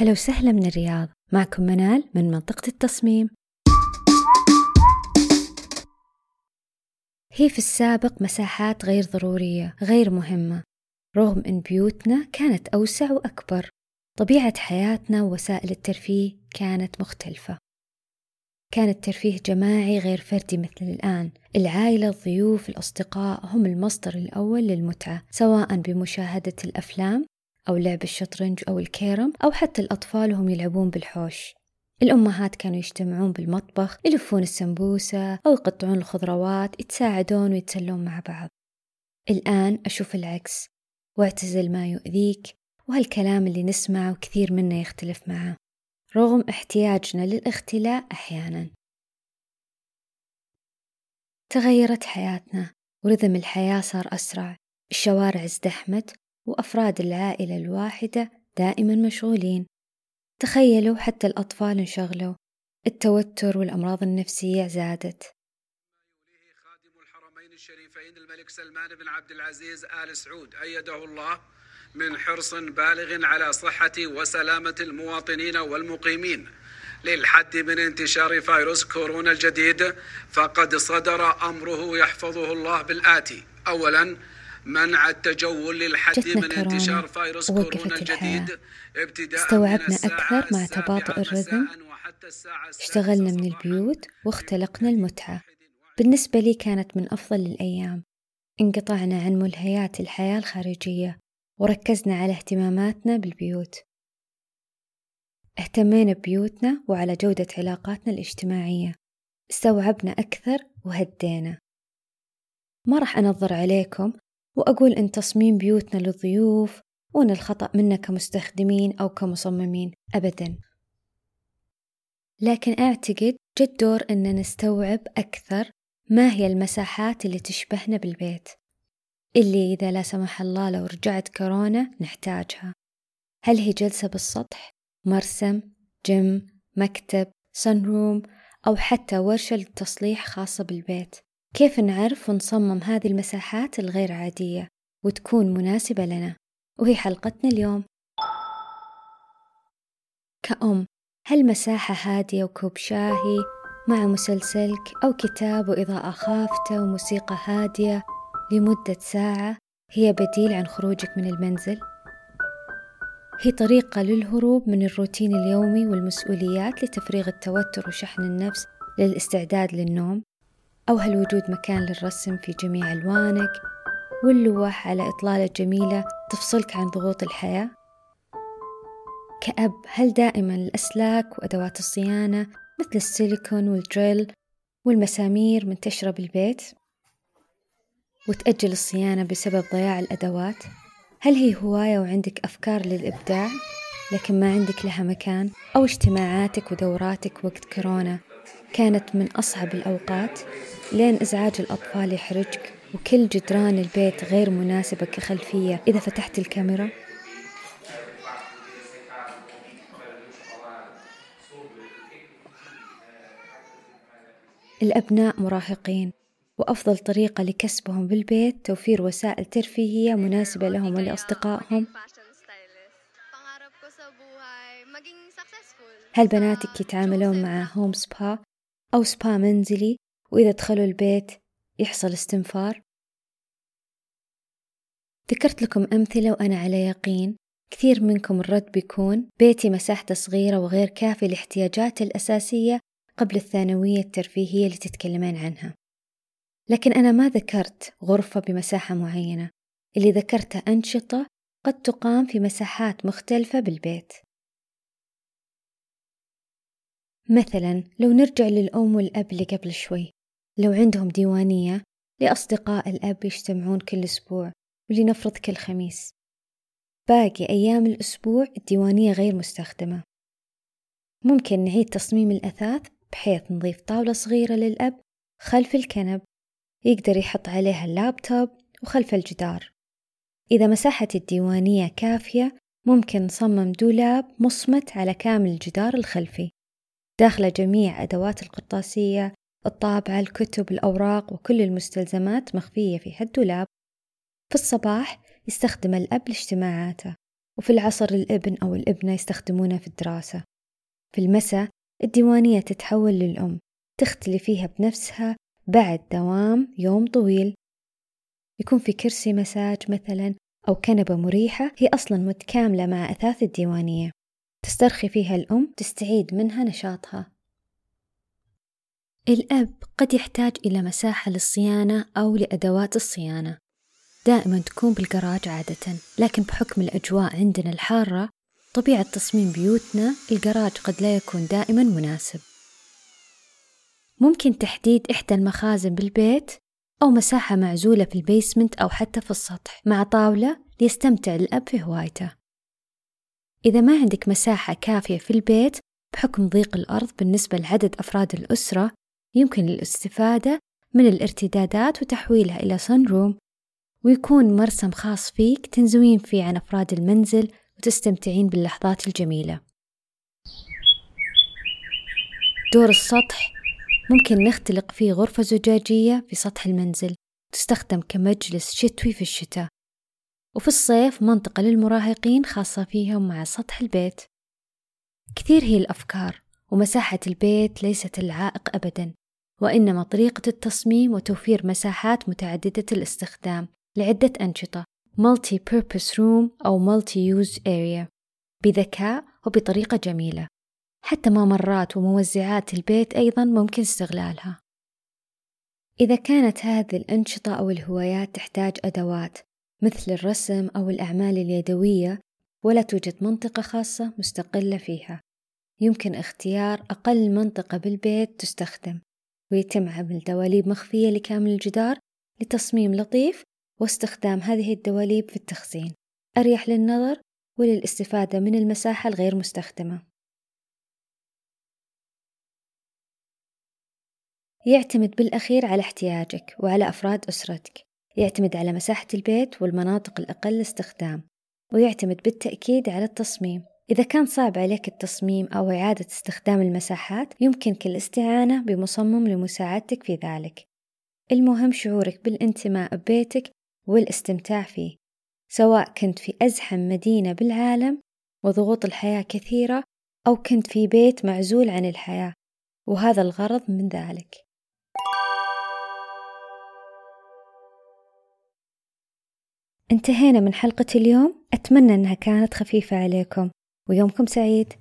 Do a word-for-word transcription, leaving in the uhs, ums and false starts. هلا وسهلا من الرياض، معكم منال من منطقة التصميم. هي في السابق مساحات غير ضرورية غير مهمة، رغم أن بيوتنا كانت أوسع وأكبر، طبيعة حياتنا ووسائل الترفيه كانت مختلفة. كان الترفيه جماعي غير فردي مثل الآن. العائلة، الضيوف، الأصدقاء هم المصدر الأول للمتعة، سواء بمشاهدة الأفلام أو لعب الشطرنج أو الكيرم، أو حتى الأطفال هم يلعبون بالحوش. الأمهات كانوا يجتمعون بالمطبخ، يلفون السمبوسة أو يقطعون الخضروات، يتساعدون ويتسلون مع بعض. الآن أشوف العكس، واعتزل ما يؤذيك، وهالكلام اللي نسمعه وكثير منا يختلف معه، رغم احتياجنا للاختلاء أحيانا. تغيرت حياتنا ورذم الحياة صار أسرع، الشوارع ازدحمت وأفراد العائلة الواحدة دائما مشغولين. تخيلوا حتى الأطفال انشغلوا، التوتر والأمراض النفسية زادت. خادم الحرمين الشريفين الملك سلمان بن عبد العزيز آل سعود أيده الله من حرص بالغ على صحة وسلامة المواطنين والمقيمين للحد من انتشار فيروس كورونا الجديد، فقد صدر أمره يحفظه الله بالآتي: أولاً، منع التجول للحد من انتشار فيروس كورونا الجديد ابتداء. استوعبنا أكثر مع تباطؤ الرذم، اشتغلنا من البيوت واختلقنا المتعة. بالنسبة لي كانت من أفضل الأيام، انقطعنا عن ملهيات الحياة الخارجية وركزنا على اهتماماتنا بالبيوت. اهتمينا ببيوتنا وعلى جودة علاقاتنا الاجتماعية، استوعبنا أكثر وهدينا. ما راح أنظر عليكم وأقول إن تصميم بيوتنا للضيوف وإن الخطأ منا كمستخدمين أو كمصممين، أبداً، لكن أعتقد جد دور إننا نستوعب أكثر ما هي المساحات اللي تشبهنا بالبيت، اللي إذا لا سمح الله لو رجعت كورونا نحتاجها. هل هي جلسة بالسطح، مرسم، جيم، مكتب، صن روم، أو حتى ورشة للتصليح خاصة بالبيت؟ كيف نعرف ونصمم هذه المساحات الغير عادية وتكون مناسبة لنا؟ وهي حلقتنا اليوم. كأم، هل مساحة هادية وكوب شاهي مع مسلسلك أو كتاب وإضاءة خافتة وموسيقى هادية لمدة ساعة هي بديل عن خروجك من المنزل؟ هي طريقة للهروب من الروتين اليومي والمسؤوليات لتفريغ التوتر وشحن النفس للاستعداد للنوم؟ أو هل وجود مكان للرسم في جميع ألوانك واللوح على إطلالة جميلة تفصلك عن ضغوط الحياة؟ كأب، هل دائما الأسلاك وأدوات الصيانة مثل السيليكون والدريل والمسامير منتشرة بالبيت وتأجل الصيانة بسبب ضياع الأدوات؟ هل هي هواية وعندك أفكار للإبداع لكن ما عندك لها مكان؟ أو اجتماعاتك ودوراتك وقت كورونا كانت من أصعب الأوقات، لأن إزعاج الأطفال يحرجك وكل جدران البيت غير مناسبة كخلفية إذا فتحت الكاميرا؟ الأبناء مراهقين، وأفضل طريقة لكسبهم بالبيت توفير وسائل ترفيهية مناسبة لهم ولأصدقائهم. هل بناتك يتعاملون مع هوم سبا أو سبا منزلي وإذا دخلوا البيت يحصل استنفار؟ ذكرت لكم أمثلة وأنا على يقين كثير منكم الرد بيكون: بيتي مساحته صغيرة وغير كافي لاحتياجاتي الأساسية قبل الثانوية الترفيهية اللي تتكلمين عنها. لكن أنا ما ذكرت غرفة بمساحة معينة، اللي ذكرتها أنشطة قد تقام في مساحات مختلفة بالبيت. مثلا لو نرجع للأم والأب اللي قبل شوي، لو عندهم ديوانية لأصدقاء الأب يجتمعون كل أسبوع ولنفرض كل خميس، باقي أيام الأسبوع الديوانية غير مستخدمة، ممكن نعيد تصميم الأثاث بحيث نضيف طاولة صغيرة للأب خلف الكنب يقدر يحط عليها اللابتوب وخلف الجدار. إذا مساحة الديوانية كافية ممكن نصمم دولاب مصمت على كامل الجدار الخلفي، داخل جميع أدوات القرطاسية، الطابعة، الكتب، الأوراق، وكل المستلزمات مخفية في هالدولاب. في الصباح يستخدم الأب لاجتماعاته، وفي العصر الابن أو الابنة يستخدمونه في الدراسة. في المساء الديوانية تتحول للأم تختلي فيها بنفسها بعد دوام يوم طويل. يكون في كرسي مساج مثلا أو كنبة مريحة هي أصلا متكاملة مع أثاث الديوانية، تسترخي فيها الأم تستعيد منها نشاطها. الأب قد يحتاج إلى مساحة للصيانة أو لأدوات الصيانة، دائما تكون بالجراج عادة، لكن بحكم الأجواء عندنا الحارة طبيعة تصميم بيوتنا الجراج قد لا يكون دائما مناسب. ممكن تحديد إحدى المخازن بالبيت أو مساحة معزولة في البيسمنت أو حتى في السطح مع طاولة ليستمتع الأب في هوايته. إذا ما عندك مساحة كافية في البيت بحكم ضيق الأرض بالنسبة لعدد أفراد الأسرة، يمكن الاستفادة من الارتدادات وتحويلها إلى صن روم، ويكون مرسم خاص فيك تنزوين فيه عن أفراد المنزل وتستمتعين باللحظات الجميلة. دور السطح ممكن نختلق فيه غرفة زجاجية في سطح المنزل تستخدم كمجلس شتوي في الشتاء، وفي الصيف منطقة للمراهقين خاصة فيهم مع سطح البيت. كثير هي الأفكار، ومساحة البيت ليست العائق أبداً، وإنما طريقة التصميم وتوفير مساحات متعددة الاستخدام لعدة أنشطة multi-purpose room أو multi-use area بذكاء وبطريقة جميلة. حتى ممرات وموزعات البيت أيضاً ممكن استغلالها. إذا كانت هذه الأنشطة أو الهوايات تحتاج أدوات مثل الرسم أو الأعمال اليدوية ولا توجد منطقة خاصة مستقلة فيها، يمكن اختيار أقل منطقة بالبيت تستخدم، ويتم عمل دواليب مخفية لكامل الجدار لتصميم لطيف، واستخدام هذه الدواليب في التخزين أريح للنظر وللاستفادة من المساحة الغير مستخدمة. يعتمد بالأخير على احتياجك وعلى أفراد أسرتك، يعتمد على مساحة البيت والمناطق الأقل استخدام، ويعتمد بالتأكيد على التصميم. إذا كان صعب عليك التصميم أو إعادة استخدام المساحات يمكنك الاستعانة بمصمم لمساعدتك في ذلك. المهم شعورك بالانتماء ببيتك والاستمتاع فيه، سواء كنت في أزحم مدينة بالعالم وضغوط الحياة كثيرة أو كنت في بيت معزول عن الحياة، وهذا الغرض من ذلك. انتهينا من حلقة اليوم، أتمنى أنها كانت خفيفة عليكم، ويومكم سعيد.